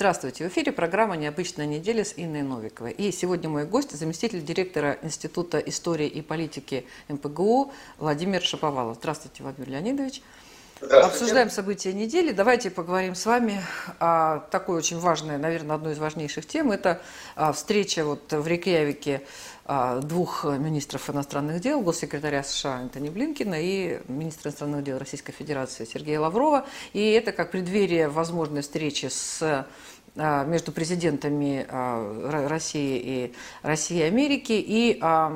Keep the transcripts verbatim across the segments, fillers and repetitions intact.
Здравствуйте, в эфире программа «Необычная неделя» с Инной Новиковой. И сегодня мой гость – заместитель директора Института истории и политики эм пэ гэ у Владимир Шаповалов. Здравствуйте, Владимир Леонидович. Здравствуйте. Обсуждаем события недели. Давайте поговорим с вами о такой очень важной, наверное, одной из важнейших тем. Это встреча вот в Рейкьявике двух министров иностранных дел, госсекретаря эс ша а Энтони Блинкена и министра иностранных дел Российской Федерации Сергея Лаврова. И это как преддверие возможной встречи с... между президентами России и России и Америки. И а,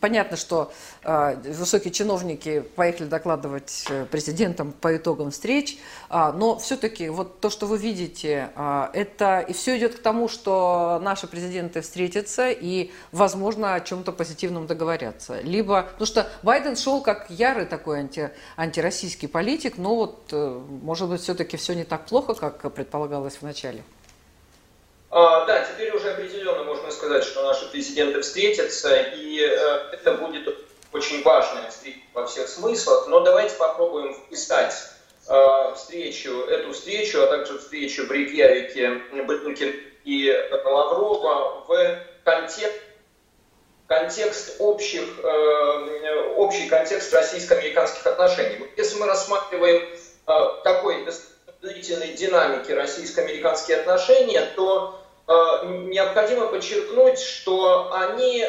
понятно, что а, высокие чиновники поехали докладывать президентам по итогам встреч, а, но все-таки вот то, что вы видите, а, это и все идет к тому, что наши президенты встретятся и, возможно, о чем-то позитивном договорятся. Либо, потому что Байден шел как ярый такой анти, антироссийский политик, но вот, может быть, все-таки все не так плохо, как предполагалось в начале. Да, теперь уже определенно можно сказать, что наши президенты встретятся, и это будет очень важная встреча во всех смыслах. Но давайте попробуем вписать встречу, эту встречу, а также встречу в Рейкьявике Блинкена и Лаврова в контекст, контекст общих, общий контекст российско-американских отношений. Если мы рассматриваем такой длительной динамики российско-американские отношения, то необходимо подчеркнуть, что они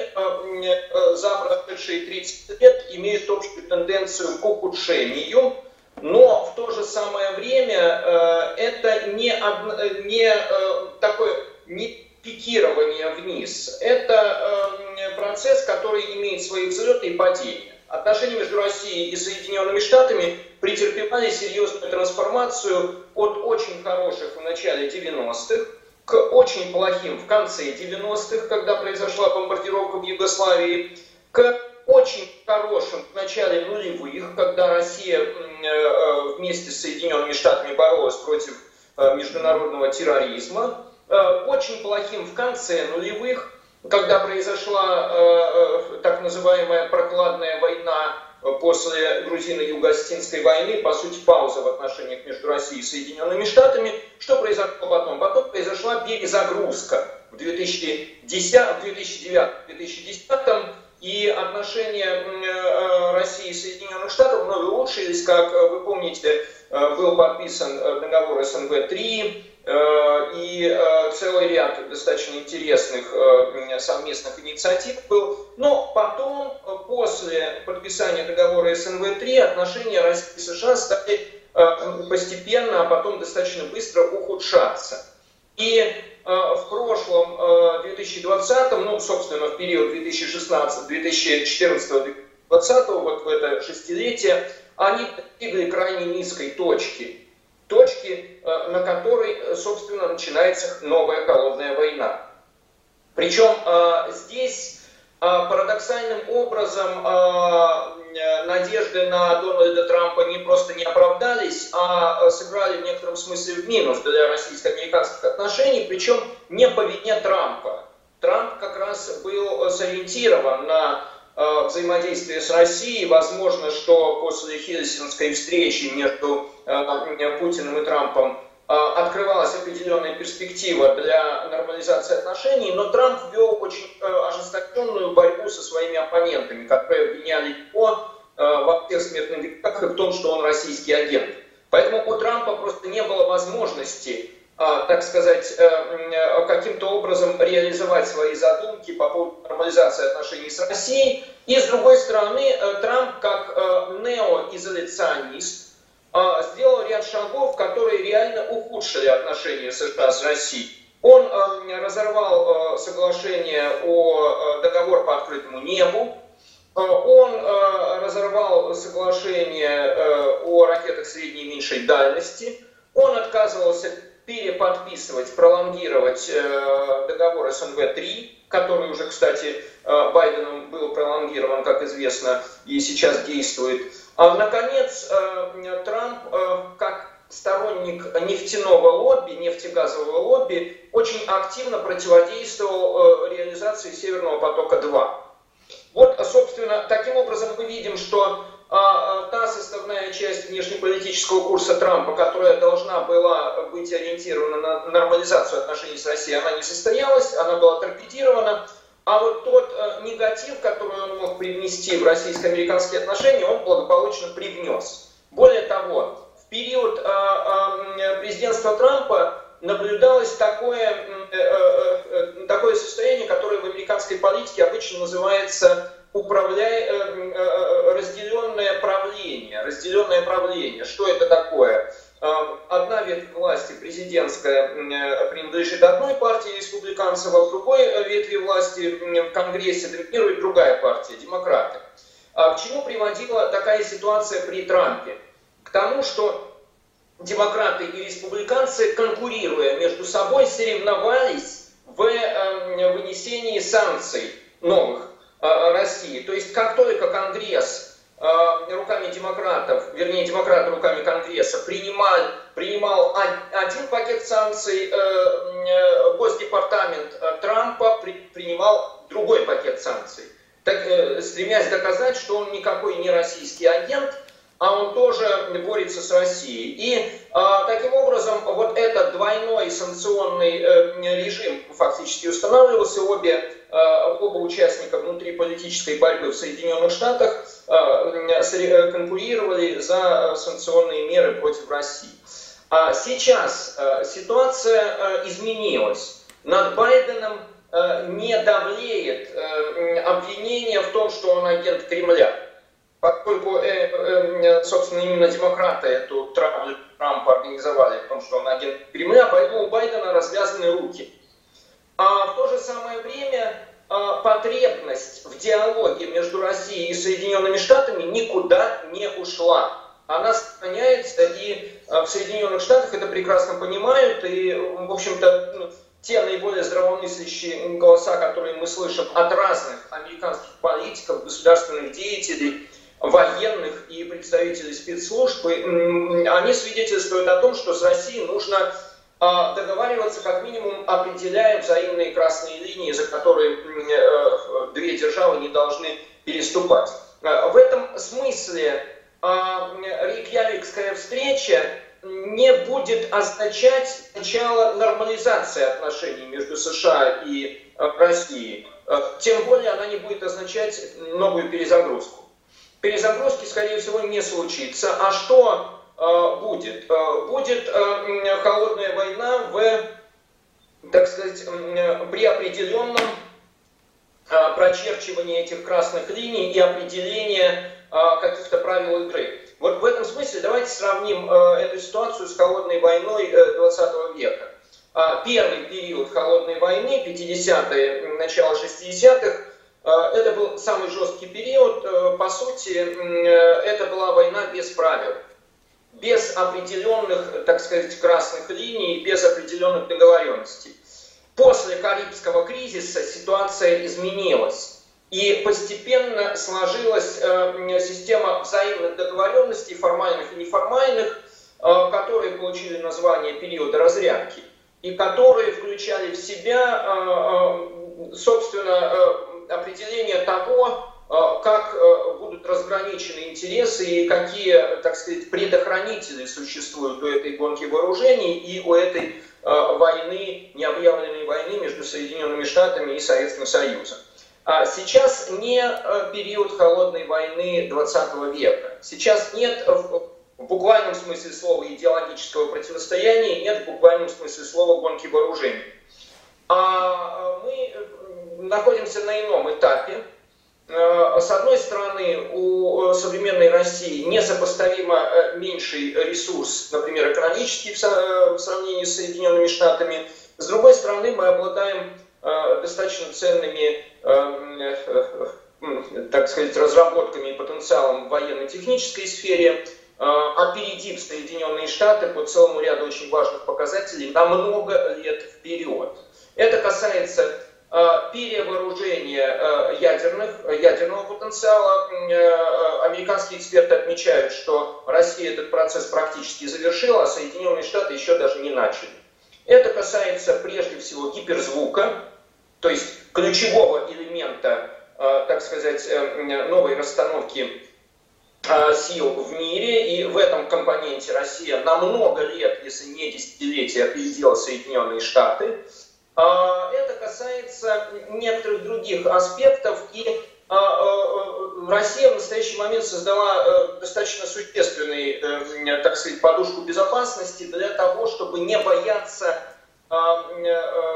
за прошедшие тридцать лет имеют общую тенденцию к ухудшению, но в то же самое время это не, одно, не такое не пикирование вниз. Это процесс, который имеет свои взлеты и падения. Отношения между Россией и Соединенными Штатами претерпевали серьезную трансформацию от очень хороших в начале девяностых к очень плохим в конце девяностых, когда произошла бомбардировка в Югославии, к очень хорошим в начале нулевых, когда Россия вместе с Соединенными Штатами боролась против международного терроризма, очень плохим в конце нулевых, когда произошла э, так называемая прокладная война после грузино-юго-осетинской войны, по сути, пауза в отношениях между Россией и Соединенными Штатами, что произошло потом? Потом произошла перезагрузка в две тысячи десятом, две тысячи девятом, две тысячи десятом, и отношения э, России и Соединенных Штатов вновь улучшились, как вы помните, э, был подписан договор эс эн вэ три, и целый ряд достаточно интересных совместных инициатив был. Но потом, после подписания договора эс эн вэ три, отношения России и США стали постепенно, а потом достаточно быстро ухудшаться. И в прошлом две тысячи двадцатом, ну, собственно, в период две тысячи шестнадцатого — две тысячи четырнадцатого, две тысячи двадцатого, вот в это шестилетие, они достигли крайне низкой точки. Точки, на которой, собственно, начинается новая холодная война. Причем здесь парадоксальным образом надежды на Дональда Трампа не просто не оправдались, а сыграли в некотором смысле в минус для российско-американских отношений, причем не по вине Трампа. Трамп как раз был сориентирован на взаимодействие с Россией. Возможно, что после Хельсинской встречи между Путиным и Трампом открывалась определенная перспектива для нормализации отношений, но Трамп вел очень ожесточенную борьбу со своими оппонентами, которые обвиняли его во всех смертных грехах и в том, что он российский агент. Поэтому у Трампа просто не было возможности, так сказать, каким-то образом реализовать свои задумки по поводу нормализации отношений с Россией. И, с другой стороны, Трамп, как неоизоляционист, сделал ряд шагов, которые реально ухудшили отношения США с Россией. Он разорвал соглашение о договоре по открытому небу, он разорвал соглашение о ракетах средней и меньшей дальности, он отказывался переподписывать, пролонгировать договор эс эн вэ три, который уже, кстати, Байденом был пролонгирован, как известно, и сейчас действует. А, наконец, Трамп, как сторонник нефтяного лобби, нефтегазового лобби, очень активно противодействовал реализации Северного потока два. Вот, собственно, таким образом мы видим, что а та составная часть внешнеполитического курса Трампа, которая должна была быть ориентирована на нормализацию отношений с Россией, она не состоялась, она была торпедирована. А вот тот негатив, который он мог привнести в российско-американские отношения, он благополучно привнес. Более того, в период президентства Трампа наблюдалось такое, такое состояние, которое в американской политике обычно называется управляя, разделенное правление. Разделенное правление. Что это такое? Одна ветвь власти, президентская, принадлежит одной партии республиканцев, а в другой ветви власти в Конгрессе доминирует другая партия, демократы. К чему приводила такая ситуация при Трампе? К тому, что демократы и республиканцы, конкурируя между собой, соревновались в вынесении санкций новых России. То есть как только Конгресс руками демократов, вернее демократы руками Конгресса принимал, принимал один пакет санкций, Госдепартамент Трампа принимал другой пакет санкций, так, стремясь доказать, что он никакой не российский агент, а он тоже борется с Россией. И таким образом вот этот двойной санкционный режим фактически устанавливался. Обе Оба участника внутриполитической борьбы в Соединенных Штатах конкурировали за санкционные меры против России. А сейчас ситуация изменилась. Над Байденом не давлеет обвинение в том, что он агент Кремля. Поскольку, собственно, именно демократы эту травлю Трампа организовали в том, что он агент Кремля, поэтому у Байдена развязаны руки. А в то же самое время потребность в диалоге между Россией и Соединенными Штатами никуда не ушла. Она сохраняется, и в Соединенных Штатах это прекрасно понимают. И, в общем-то, те наиболее здравомыслящие голоса, которые мы слышим от разных американских политиков, государственных деятелей, военных и представителей спецслужб, они свидетельствуют о том, что с Россией нужно договариваться, как минимум, определяя взаимные красные линии, за которые две державы не должны переступать. В этом смысле Рейкьявикская встреча не будет означать начало нормализации отношений между США и Россией. Тем более она не будет означать новую перезагрузку. Перезагрузки, скорее всего, не случится. А что будет? Будет холодная война в, так сказать, при определенном прочерчивании этих красных линий и определении каких-то правил игры. Вот в этом смысле давайте сравним эту ситуацию с холодной войной двадцатого века. Первый период холодной войны, пятидесятые, начало шестидесятых, это был самый жесткий период. По сути, это была война без правил. Без определенных, так сказать, красных линий, без определенных договоренностей. После Карибского кризиса ситуация изменилась. И постепенно сложилась система взаимных договоренностей, формальных и неформальных, которые получили название периода разрядки. И которые включали в себя, собственно, определение того, как будут разграничены интересы и какие, так сказать, предохранители существуют у этой гонки вооружений и у этой войны, необъявленной войны между Соединенными Штатами и Советским Союзом. Сейчас не период холодной войны двадцатого века. Сейчас нет в буквальном смысле слова идеологического противостояния, нет в буквальном смысле слова гонки вооружений. А мы находимся на ином этапе. С одной стороны, у современной России несопоставимо меньший ресурс, например, экономический в сравнении с Соединенными Штатами. С другой стороны, мы обладаем достаточно ценными, так сказать, разработками и потенциалом в военно-технической сфере, опередив Соединенные Штаты по целому ряду очень важных показателей на много лет вперед. Это касается перевооружение ядерных, ядерного потенциала. Американские эксперты отмечают, что Россия этот процесс практически завершила, а Соединенные Штаты еще даже не начали. Это касается прежде всего гиперзвука, то есть ключевого элемента, так сказать, новой расстановки сил в мире, и в этом компоненте Россия на много лет, если не десятилетия, опередила Соединенные Штаты. Это касается некоторых других аспектов, и Россия в настоящий момент создала достаточно существенную, так сказать, подушку безопасности для того, чтобы не бояться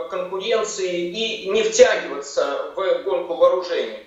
конкуренции и не втягиваться в гонку вооружений.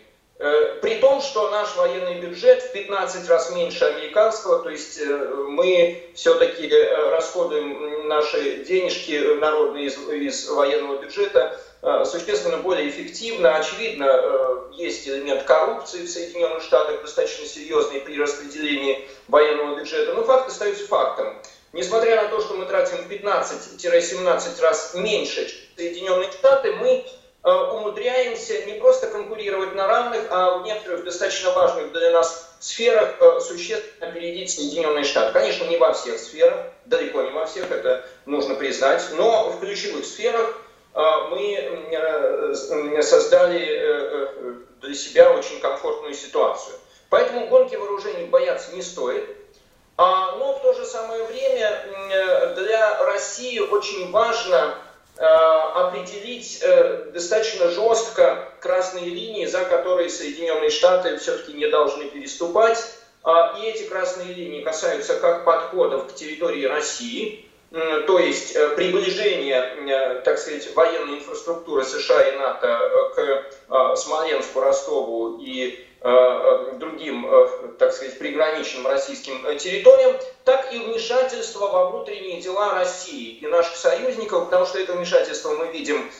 При том, что наш военный бюджет в пятнадцать раз меньше американского, то есть мы все-таки расходуем наши денежки народные из, из военного бюджета существенно более эффективно. Очевидно, есть элемент коррупции в Соединенных Штатах, достаточно серьезный при распределении военного бюджета, но факт остается фактом. Несмотря на то, что мы тратим в пятнадцать-семнадцать раз меньше, чем Соединенные Штаты, мы умудряемся не просто конкурировать на равных, а в некоторых достаточно важных для нас сферах существенно опередить Соединенные Штаты. Конечно, не во всех сферах, далеко не во всех, это нужно признать, но в ключевых сферах мы создали для себя очень комфортную ситуацию. Поэтому гонки вооружений бояться не стоит. Но в то же самое время для России очень важно определить достаточно жестко красные линии, за которые Соединенные Штаты все-таки не должны переступать. И эти красные линии касаются как подходов к территории России, то есть приближение, так сказать, военной инфраструктуры США и НАТО к Смоленску, Ростову и другим, так сказать, приграничным российским территориям, так и вмешательство во внутренние дела России и наших союзников, потому что это вмешательство мы видим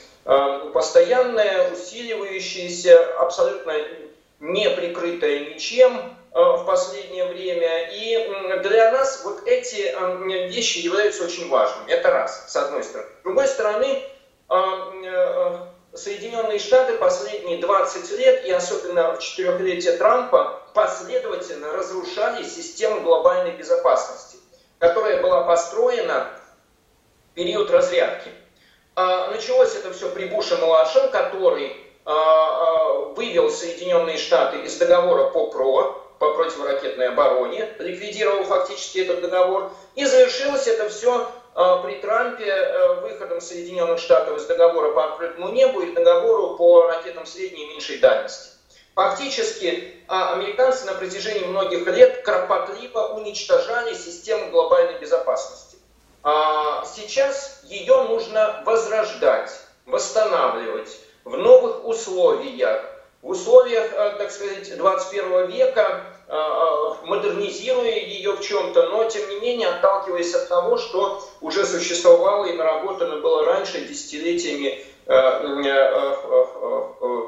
постоянное, усиливающееся, абсолютно не прикрытое ничем в последнее время. И для нас вот эти вещи являются очень важными. Это раз, с одной стороны. С другой стороны, Соединенные Штаты последние двадцать лет, и особенно в четырехлетие Трампа, последовательно разрушали систему глобальной безопасности, которая была построена в период разрядки. Началось это все при Буше-младшем, который вывел Соединенные Штаты из договора по ПРО, по противоракетной обороне, ликвидировал фактически этот договор, и завершилось это все при Трампе выходом Соединенных Штатов из договора по открытому небу и договору по ракетам средней и меньшей дальности. Фактически американцы на протяжении многих лет кропотливо уничтожали систему глобальной безопасности. Сейчас ее нужно возрождать, восстанавливать в новых условиях, в условиях, так сказать, двадцать первого века, модернизируя ее в чем-то, но тем не менее отталкиваясь от того, что уже существовало и наработано было раньше десятилетиями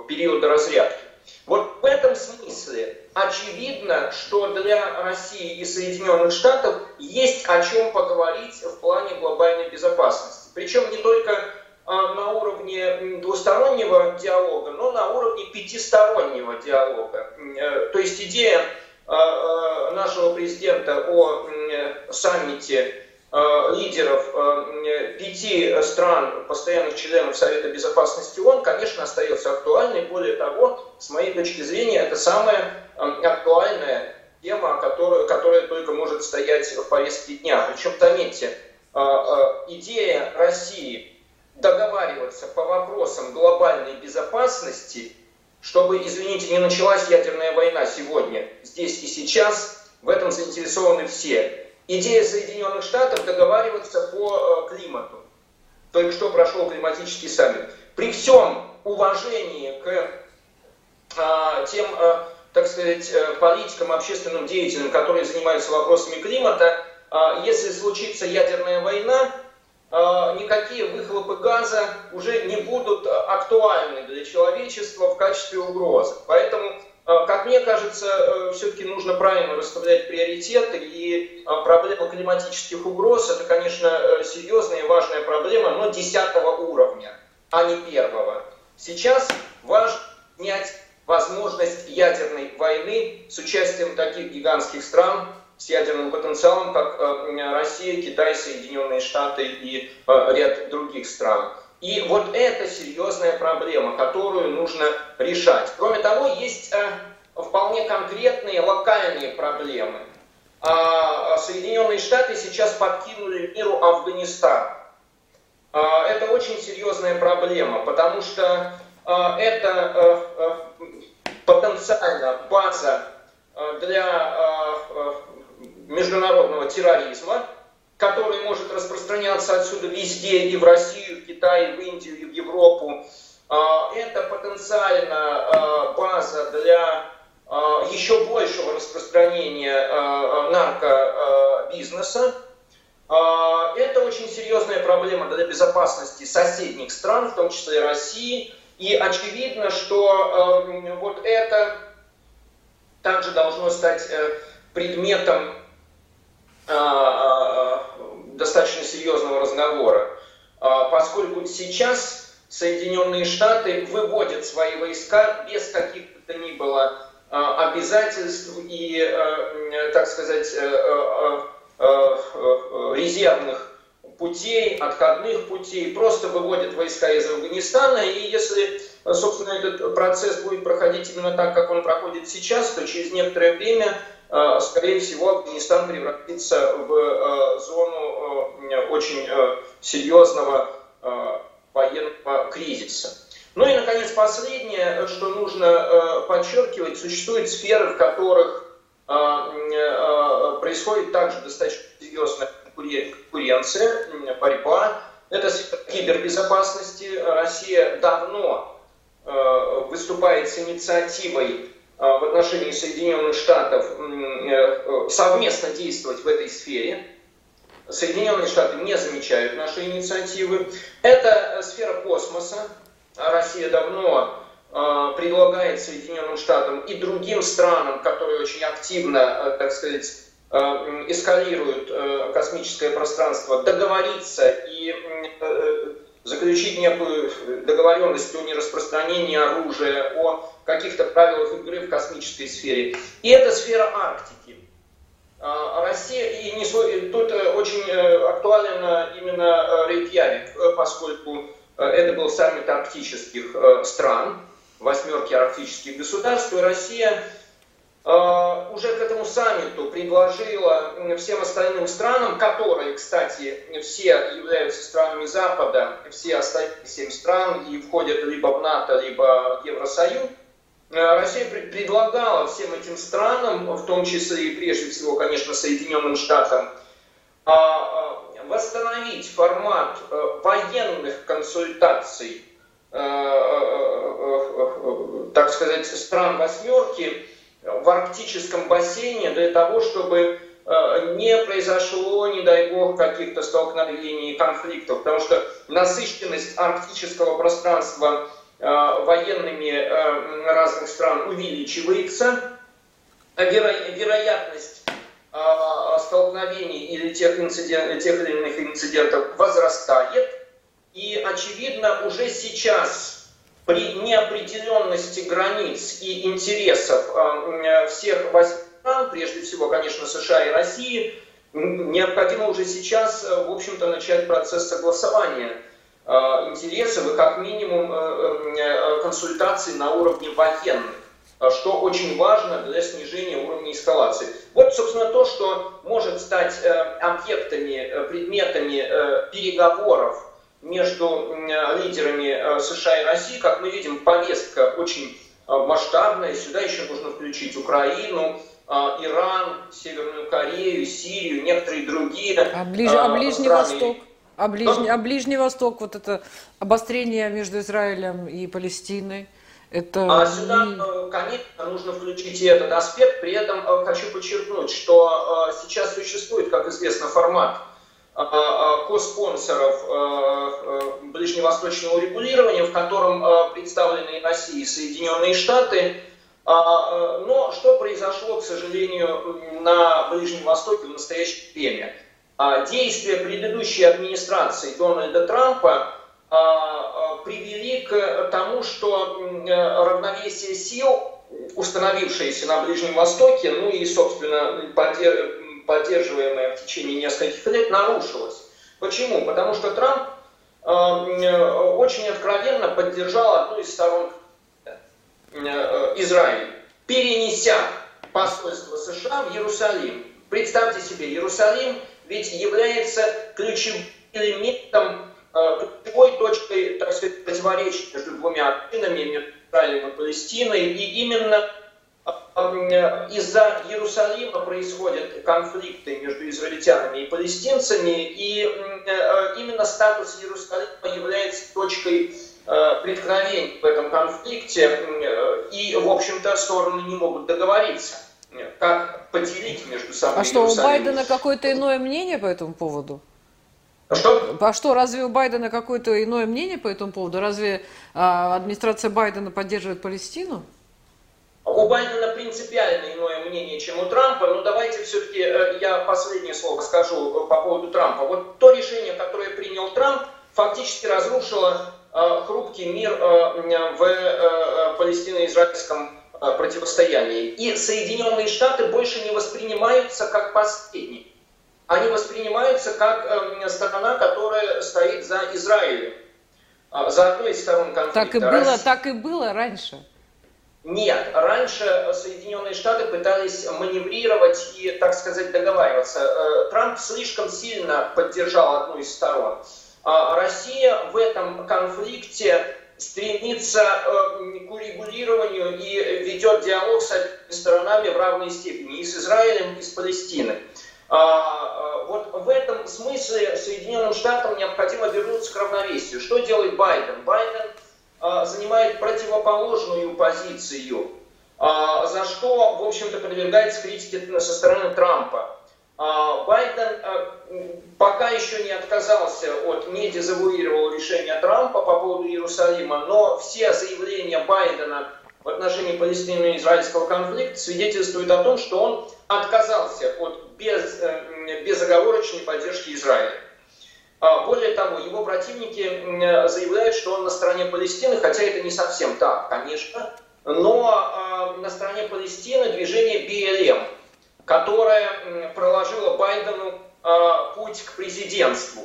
периода разрядки. Вот в этом смысле очевидно, что для России и Соединенных Штатов есть о чем поговорить в плане глобальной безопасности. Причем не только на уровне двустороннего диалога, но на уровне пятистороннего диалога. То есть идея нашего президента о саммите лидеров пяти стран, постоянных членов Совета Безопасности ООН, конечно, остается актуальной. Более того, с моей точки зрения, это самая актуальная тема, которая, которая только может стоять в повестке дня. Причем, заметьте, идея России договариваться по вопросам глобальной безопасности, чтобы, извините, не началась ядерная война сегодня, здесь и сейчас, в этом заинтересованы все. Идея Соединенных Штатов договариваться по климату. Только что прошел климатический саммит. При всем уважении к тем, так сказать, политикам, общественным деятелям, которые занимаются вопросами климата, если случится ядерная война, никакие выхлопы газа уже не будут актуальны для человечества в качестве угрозы. Поэтому, как мне кажется, все-таки нужно правильно расставлять приоритеты. И проблема климатических угроз – это, конечно, серьезная и важная проблема, но десятого уровня, а не первого. Сейчас важно снять возможность ядерной войны с участием таких гигантских стран, с ядерным потенциалом, как Россия, Китай, Соединенные Штаты и ряд других стран. И вот это серьезная проблема, которую нужно решать. Кроме того, есть вполне конкретные локальные проблемы. Соединенные Штаты сейчас подкинули миру Афганистан. Это очень серьезная проблема, потому что это потенциально база для международного терроризма, который может распространяться отсюда везде, и в Россию, и в Китай, и в Индию, и в Европу. Это потенциально база для еще большего распространения наркобизнеса. Это очень серьезная проблема для безопасности соседних стран, в том числе и России. И очевидно, что вот это также должно стать предметом достаточно серьезного разговора, поскольку сейчас Соединенные Штаты выводят свои войска без каких-то ни было обязательств и, так сказать, резервных путей, отходных путей, просто выводят войска из Афганистана, и если, собственно, этот процесс будет проходить именно так, как он проходит сейчас, то через некоторое время, скорее всего, Афганистан превратится в зону очень серьезного военного кризиса. Ну и, наконец, последнее, что нужно подчеркивать, существуют сферы, в которых происходит также достаточно серьезная конкуренция, борьба. Это сфера кибербезопасности. Россия давно выступает с инициативой в отношении Соединенных Штатов совместно действовать в этой сфере. Соединенные Штаты не замечают наши инициативы. Это сфера космоса. Россия давно предлагает Соединенным Штатам и другим странам, которые очень активно, так сказать, эскалируют космическое пространство, договориться и заключить некую договоренность о нераспространении оружия, о каких-то правилах игры в космической сфере. И это сфера Арктики. Россия, и не свой, тут очень актуален именно Рейкьявик, поскольку это был саммит арктических стран, восьмерки арктических государств, и Россия э, уже к этому саммиту предложила всем остальным странам, которые, кстати, все являются странами Запада, все остальные семь стран и входят либо в НАТО, либо в Евросоюз, э, Россия предлагала всем этим странам, в том числе и прежде всего, конечно, Соединенным Штатам, э, восстановить формат э, военных консультаций, так сказать, стран восьмерки в арктическом бассейне для того, чтобы не произошло, не дай бог, каких-то столкновений и конфликтов, потому что насыщенность арктического пространства военными разных стран увеличивается, веро- вероятность столкновений или тех, инцидент, тех или иных инцидентов возрастает. И, очевидно, уже сейчас при неопределенности границ и интересов всех восьми стран, прежде всего, конечно, США и России, необходимо уже сейчас, в общем-то, начать процесс согласования интересов и, как минимум, консультаций на уровне военных, что очень важно для снижения уровня эскалации. Вот, собственно, то, что может стать объектами, предметами переговоров между лидерами США и России. Как мы видим, повестка очень масштабная. Сюда еще нужно включить Украину, Иран, Северную Корею, Сирию, некоторые другие а ближ... а, а Ближний страны. Восток. А, ближний... а Ближний Восток, вот это обострение между Израилем и Палестиной. Это... А сюда, конечно, нужно включить и этот аспект. При этом хочу подчеркнуть, что сейчас существует, как известно, формат ко-спонсоров ближневосточного урегулирования, в котором представлены Россия и Соединенные Штаты. Но что произошло, к сожалению, на Ближнем Востоке в настоящее время? Действия предыдущей администрации Дональда Трампа привели к тому, что равновесие сил, установившееся на Ближнем Востоке, ну и, собственно, поддержка, поддерживаемая в течение нескольких лет, нарушилась. Почему? Потому что Трамп э, очень откровенно поддержал одну из сторон э, Израиля. перенеся посольство США в Иерусалим. Представьте себе, Иерусалим ведь является ключевым элементом, ключевой точкой, так сказать, противоречия между двумя общинами, между Израилем и Палестиной. И именно из-за Иерусалима происходят конфликты между израильтянами и палестинцами, и именно статус Иерусалима является точкой преткновений в этом конфликте, и, в общем-то, стороны не могут договориться, как поделить между собой. А что, у Байдена какое-то иное мнение по этому поводу? Что? А что, разве у Байдена какое-то иное мнение по этому поводу? Разве а, администрация Байдена поддерживает Палестину? У Байдена принципиально иное мнение, чем у Трампа, но давайте все-таки я последнее слово скажу по поводу Трампа. Вот то решение, которое принял Трамп, фактически разрушило хрупкий мир в палестино-израильском противостоянии. И Соединенные Штаты больше не воспринимаются как последние. Они воспринимаются как сторона, которая стоит за Израилем, за одной из сторон конфликта. Так и было, так и было раньше. Нет, раньше Соединенные Штаты пытались маневрировать и, так сказать, договариваться. Трамп слишком сильно поддержал одну из сторон. Россия в этом конфликте стремится к урегулированию и ведет диалог с обеими сторонами в равной степени, и с Израилем, и с Палестиной. Вот в этом смысле Соединенным Штатам необходимо вернуться к равновесию. Что делает Байден? Байден занимает противоположную позицию, за что, в общем-то, подвергается критике со стороны Трампа. Байден пока еще не отказался от, не дезавуировал решение Трампа по поводу Иерусалима, но все заявления Байдена в отношении палестино-израильского конфликта свидетельствуют о том, что он отказался от без, безоговорочной поддержки Израиля. Более того, его противники заявляют, что он на стороне Палестины, хотя это не совсем так, конечно, но на стороне Палестины движение би эл эм, которое проложило Байдену путь к президентству.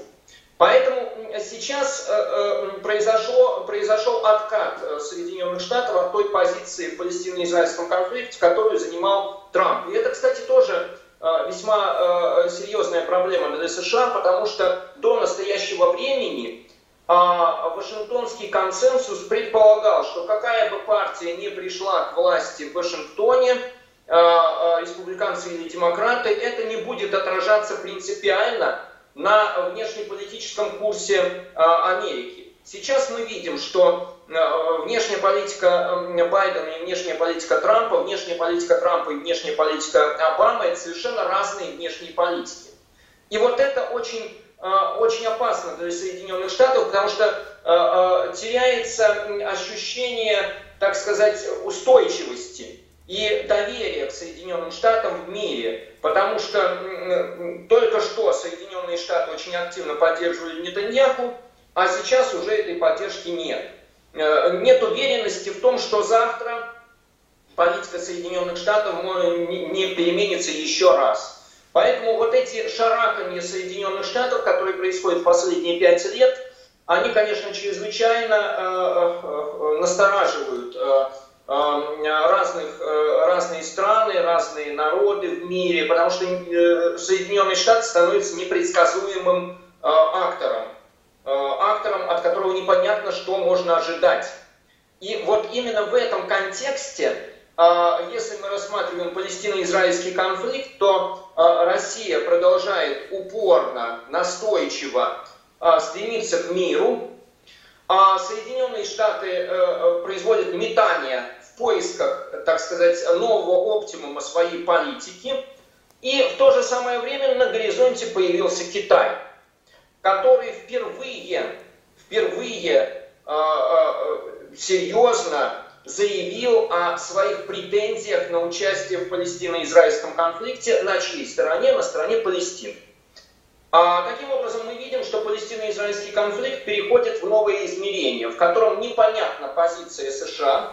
Поэтому сейчас произошло, произошел откат Соединенных Штатов от той позиции в палестино-израильском конфликте, которую занимал Трамп. И это, кстати, тоже весьма серьезная проблема для США, потому что до настоящего времени Вашингтонский консенсус предполагал, что какая бы партия не пришла к власти в Вашингтоне, республиканцы или демократы, это не будет отражаться принципиально на внешнеполитическом курсе Америки. Сейчас мы видим, что внешняя политика Байдена и внешняя политика Трампа, внешняя политика Трампа и внешняя политика Обамы – это совершенно разные внешние политики. И вот это очень, очень опасно для Соединенных Штатов, потому что теряется ощущение, так сказать, устойчивости и доверие к Соединенным Штатам в мире, потому что только что Соединенные Штаты очень активно поддерживали Нетаньяху, а сейчас уже этой поддержки нет. Нет уверенности в том, что завтра политика Соединенных Штатов не переменится еще раз. Поэтому вот эти шарахания Соединенных Штатов, которые происходят в последние пять лет, они, конечно, чрезвычайно настораживают разных, разные страны, разные народы в мире, потому что Соединенные Штаты становятся непредсказуемым актором, актором, от которого непонятно, что можно ожидать. И вот именно в этом контексте, если мы рассматриваем палестино-израильский конфликт, то Россия продолжает упорно, настойчиво стремиться к миру, а Соединенные Штаты производят метание в поисках, так сказать, нового оптимума своей политики. И в то же самое время на горизонте появился Китай, который впервые, впервые серьезно заявил о своих претензиях на участие в палестино-израильском конфликте, на чьей стороне? На стороне Палестины. А таким образом мы видим, что палестино-израильский конфликт переходит в новое измерение, в котором непонятна позиция США,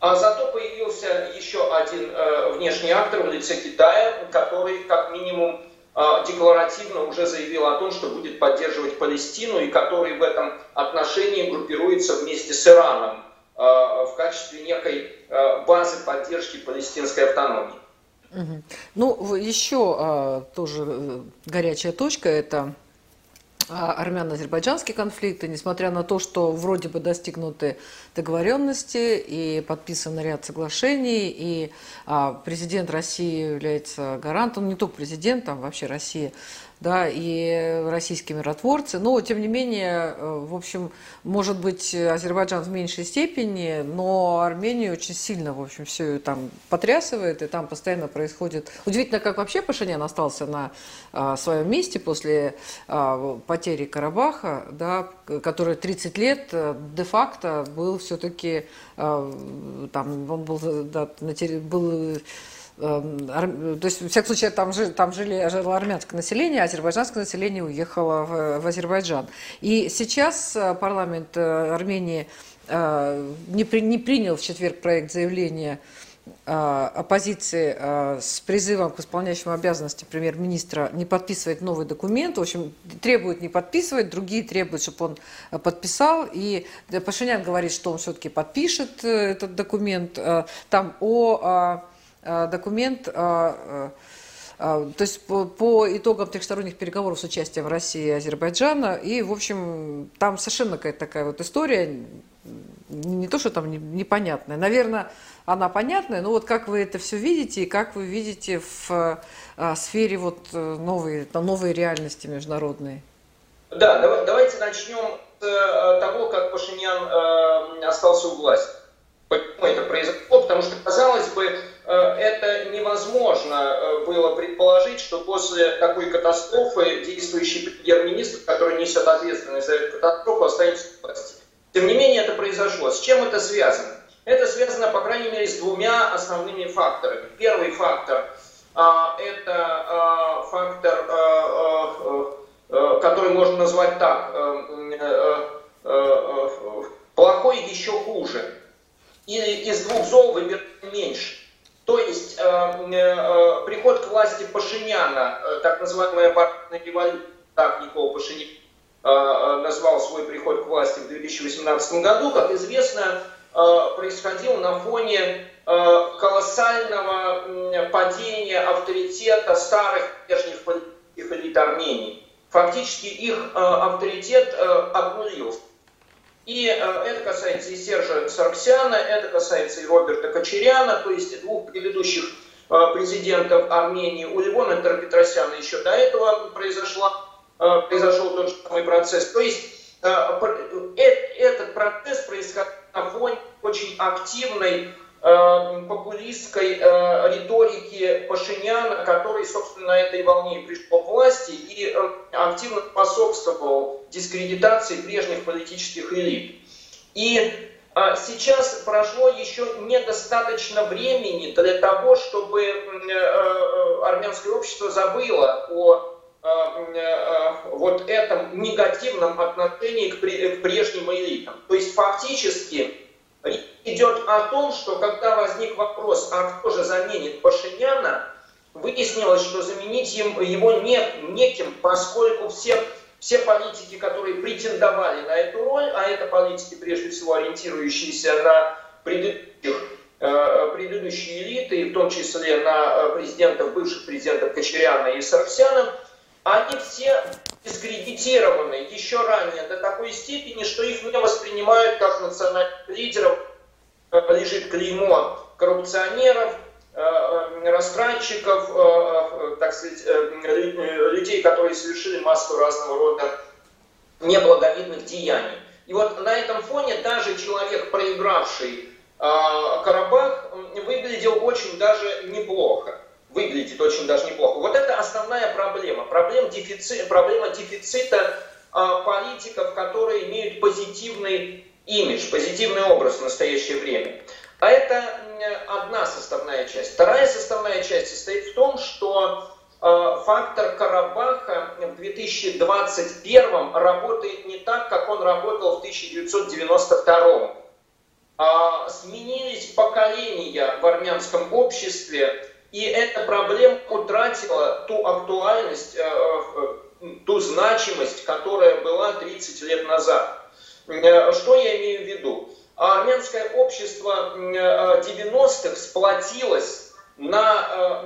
а зато появился еще один э, внешний актор в лице Китая, который как минимум э, декларативно уже заявил о том, что будет поддерживать Палестину, и который в этом отношении группируется вместе с Ираном, э, в качестве некой базы поддержки палестинской автономии. Угу. Ну, еще тоже горячая точка – это армяно-азербайджанский конфликт, и несмотря на то, что вроде бы достигнуты договоренности и подписан ряд соглашений, и президент России является гарантом, не только президентом, вообще Россия, да, и российские миротворцы, но тем не менее, в общем, может быть, Азербайджан в меньшей степени, но Армению очень сильно, в общем, все там потрясывает, и там постоянно происходит. Удивительно, как вообще Пашинян остался на а, своем месте после а, потери Карабаха, да, который тридцать лет де-факто был все-таки а, там, он был, да, на территории, был То есть, во всяком случае, там, жили, там жили, жило армянское население, а азербайджанское население уехало в, в Азербайджан. И сейчас парламент Армении не, при, не принял в четверг проект заявления оппозиции с призывом к исполняющему обязанности премьер-министра не подписывать новый документ. В общем, требуют не подписывать, другие требуют, чтобы он подписал. И Пашинян говорит, что он все-таки подпишет этот документ. Там о... документ, то есть по итогам трехсторонних переговоров с участием России и Азербайджана, и, в общем, там совершенно какая-то такая вот история, не то, что там непонятная, наверное, она понятная, но вот как вы это все видите, и как вы видите в сфере вот новой, новой реальности международной? Да, давайте начнем с того, как Пашинян остался у власти. Почему это произошло? Потому что, казалось бы, это невозможно было предположить, что после такой катастрофы действующий премьер-министр, который несет ответственность за эту катастрофу, останется в власти. Тем не менее, это произошло. С чем это связано? Это связано, по крайней мере, с двумя основными факторами. Первый фактор – это фактор, который можно назвать так – плохой еще хуже. И из двух зол выбирать меньше. То есть э, э, приход к власти Пашиняна, э, так называемая бархатная революция, так Николай Пашинян э, назвал свой приход к власти в две тысячи восемнадцатом году, как известно, э, происходил на фоне э, колоссального э, падения авторитета старых прежних политических элит Армении. Фактически их э, авторитет э, обнулился. И это касается и Сержа Саркисяна, это касается и Роберта Кочеряна, то есть двух предыдущих президентов Армении. У Левона Тер-Петросяна еще до этого произошла, произошел тот же самый процесс. То есть этот процесс происходил на фоне очень активной популистской риторики Пашиняна, который, собственно, на этой волне пришел к власти и активно способствовал дискредитации прежних политических элит. И сейчас прошло еще недостаточно времени для того, чтобы армянское общество забыло о вот этом негативном отношении к прежним элитам. То есть фактически идет о том, что когда возник вопрос, а кто же заменит Пашиняна, выяснилось, что заменить его не, неким, поскольку все, все политики, которые претендовали на эту роль, а это политики, прежде всего, ориентирующиеся на предыдущих, э, предыдущие элиты, в том числе на президентов, бывших президентов Кочеряна и Саркисяна, они все дискредитированы еще ранее до такой степени, что их не воспринимают как национальных лидеров, лежит клеймо коррупционеров, растратчиков, так сказать, людей, которые совершили массу разного рода неблаговидных деяний. И вот на этом фоне даже человек, проигравший Карабах, выглядел очень даже неплохо. Выглядит очень даже неплохо. Вот это основная проблема. Проблема дефицита, проблема дефицита политиков, которые имеют позитивный имидж, позитивный образ в настоящее время. А это одна составная часть. Вторая составная часть состоит в том, что фактор Карабаха в две тысячи двадцать первом работает не так, как он работал в тысяча девятьсот девяносто втором. Сменились поколения в армянском обществе, и эта проблема утратила ту актуальность, ту значимость, которая была тридцать лет назад. Что я имею в виду? армянское общество девяностых сплотилось на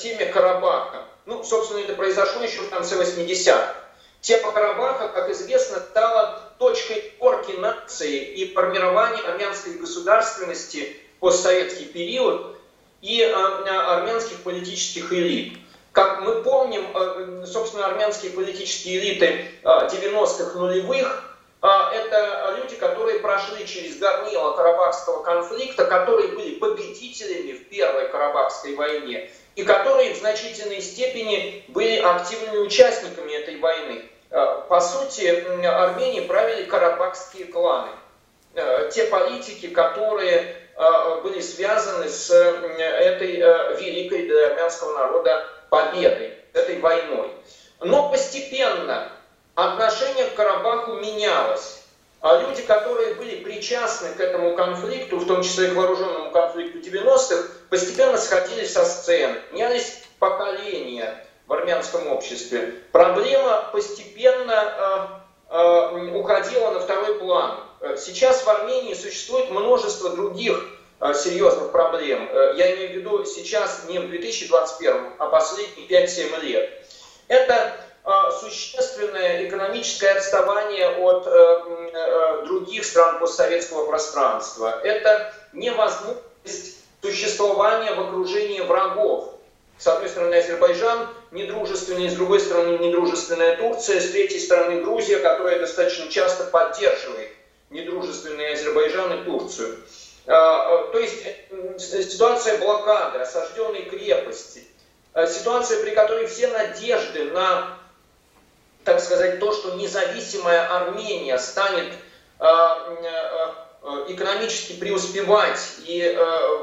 теме Карабаха. Ну, собственно, это произошло еще в конце восьмидесятых. Тема Карабаха, как известно, стала точкой корки нации и формирования армянской государственности в постсоветский период и армянских политических элит. Как мы помним, собственно, армянские политические элиты девяностых, нулевых, это люди, которые прошли через горнило Карабахского конфликта, которые были победителями в Первой Карабахской войне и которые в значительной степени были активными участниками этой войны. По сути, Арменией правили карабахские кланы. Те политики, которые были связаны с этой великой для армянского народа победой, этой войной. Но постепенно отношение к Карабаху менялось. А люди, которые были причастны к этому конфликту, в том числе и к вооруженному конфликту девяностых, постепенно сходили со сцены, менялись поколения в армянском обществе. Проблема постепенно э, э, уходила на второй план. Сейчас в Армении существует множество других э, серьезных проблем. Я имею в виду сейчас не в две тысячи двадцать первом, а последние пять-семь лет. Это существенное экономическое отставание от э, других стран постсоветского пространства. Это невозможность существования в окружении врагов. С одной стороны Азербайджан недружественный, с другой стороны недружественная Турция, с третьей стороны Грузия, которая достаточно часто поддерживает недружественные Азербайджан и Турцию. Э, то есть ситуация блокады, осажденной крепости, ситуация, при которой все надежды на, так сказать, то, что независимая Армения станет экономически преуспевать и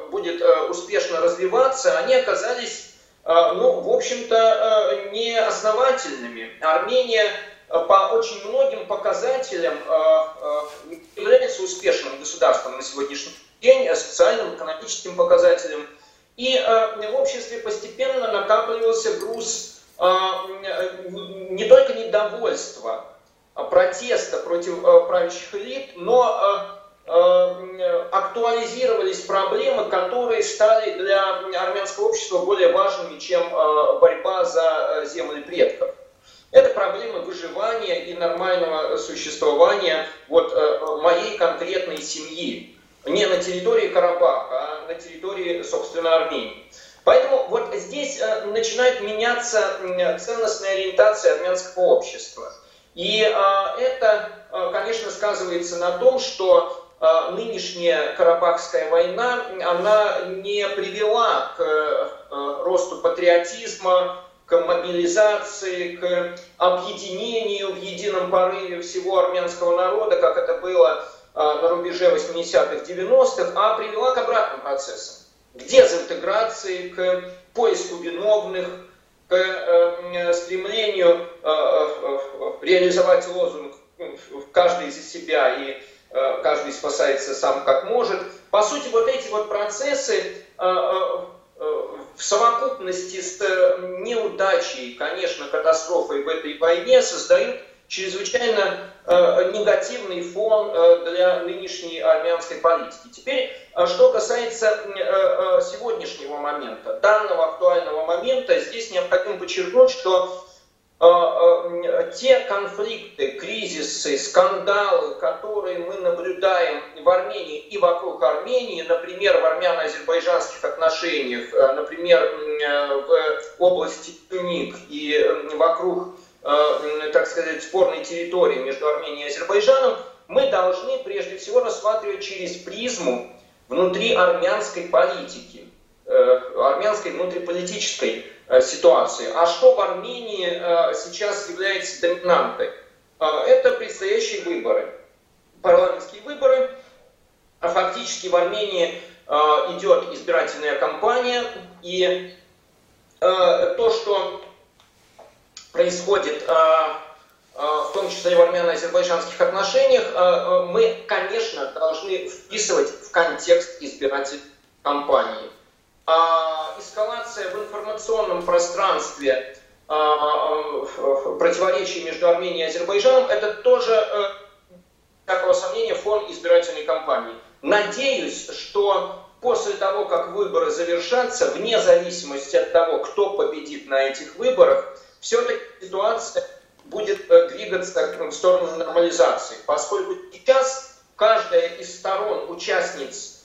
будет успешно развиваться, они оказались, ну, в общем-то, неосновательными. Армения по очень многим показателям является успешным государством на сегодняшний день, социальным, экономическим показателям. И в обществе постепенно накапливался груз не только недовольство, протеста против правящих элит, но актуализировались проблемы, которые стали для армянского общества более важными, чем борьба за земли предков. Это проблемы выживания и нормального существования вот моей конкретной семьи, не на территории Карабаха, а на территории, собственно, Армении. Поэтому вот здесь начинает меняться ценностная ориентация армянского общества. И это, конечно, сказывается на том, что нынешняя Карабахская война, она не привела к росту патриотизма, к мобилизации, к объединению в едином порыве всего армянского народа, как это было на рубеже восьмидесятых-девяностых, а привела к обратным процессам. К дезинтеграции, к поиску виновных, к стремлению реализовать лозунг «каждый за себя» и «каждый спасается сам как может». По сути, вот эти вот процессы в совокупности с неудачей, конечно, катастрофой в этой войне создают чрезвычайно э, негативный фон э, для нынешней армянской политики. Теперь, что касается э, сегодняшнего момента, данного актуального момента, здесь необходимо подчеркнуть, что э, э, те конфликты, кризисы, скандалы, которые мы наблюдаем в Армении и вокруг Армении, например, в армяно-азербайджанских отношениях, э, например, э, в области Туник и э, вокруг, так сказать, спорной территории между Арменией и Азербайджаном, мы должны прежде всего рассматривать через призму внутри армянской политики, армянской внутриполитической ситуации. А что в Армении сейчас является доминантой? Это предстоящие выборы, парламентские выборы. А фактически в Армении идет избирательная кампания, и то, что происходит, в том числе и в армяно-азербайджанских отношениях, мы, конечно, должны вписывать в контекст избирательной кампании. Эскалация в информационном пространстве, противоречий между Арменией и Азербайджаном, это тоже, такого сомнения, фон избирательной кампании. Надеюсь, что после того, как выборы завершатся, вне зависимости от того, кто победит на этих выборах, все-таки ситуация будет двигаться в сторону нормализации, поскольку сейчас каждая из сторон участниц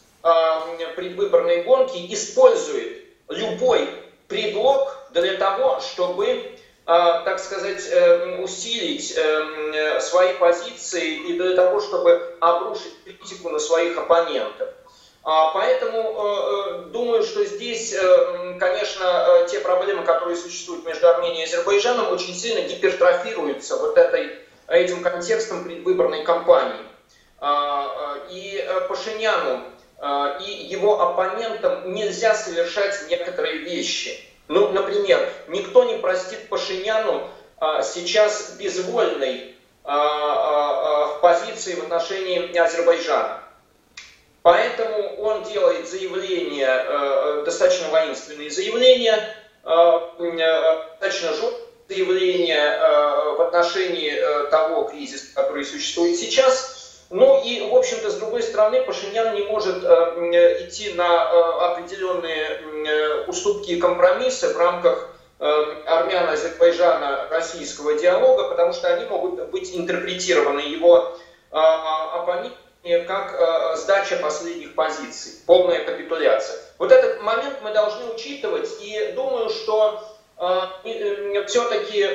предвыборной гонки использует любой предлог для того, чтобы, так сказать, усилить свои позиции и для того, чтобы обрушить критику на своих оппонентов. Поэтому думаю, что здесь, конечно, те проблемы, которые существуют между Арменией и Азербайджаном, очень сильно гипертрофируются вот этой, этим контекстом предвыборной кампании. И Пашиняну, и его оппонентам нельзя совершать некоторые вещи. Ну, например, никто не простит Пашиняну сейчас безвольной позиции в отношении Азербайджана. Поэтому он делает заявления, достаточно воинственные заявления, достаточно жесткие заявления в отношении того кризиса, который существует сейчас. Ну и, в общем-то, с другой стороны, Пашинян не может идти на определенные уступки и компромиссы в рамках армяно-азербайджано-российского диалога, потому что они могут быть интерпретированы его оппонентом как сдача последних позиций, полная капитуляция. Вот этот момент мы должны учитывать, и думаю, что э, все-таки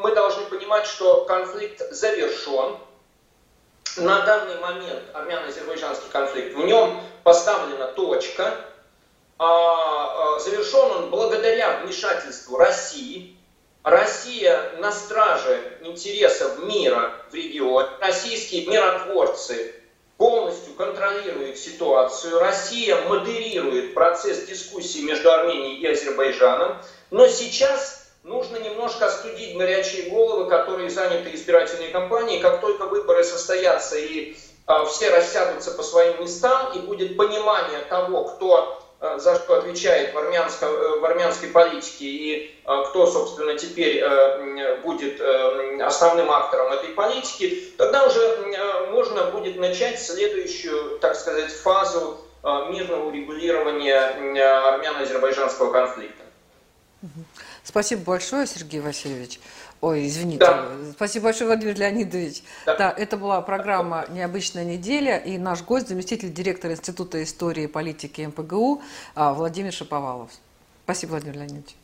мы должны понимать, что конфликт завершен. На данный момент армяно-азербайджанский конфликт, в нем поставлена точка. А, а, завершен он благодаря вмешательству России. Россия на страже интересов мира в регионе. Российские миротворцы полностью контролирует ситуацию. Россия модерирует процесс дискуссии между Арменией и Азербайджаном. Но сейчас нужно немножко остудить горячие головы, которые заняты избирательной кампанией. Как только выборы состоятся и а, все рассядутся по своим местам, и будет понимание того, кто а, за что отвечает в, армянско, в армянской политике и а, кто, собственно, теперь а, будет а, основным актором этой политики, тогда уже можно будет начать следующую, так сказать, фазу мирного урегулирования армяно-азербайджанского конфликта. Спасибо большое, Сергей Васильевич. Ой, извините. Да. Спасибо большое, Владимир Леонидович. Да. Да, это была программа «Необычная неделя», и наш гость, заместитель директора Института истории и политики МПГУ Владимир Шаповалов. Спасибо, Владимир Леонидович.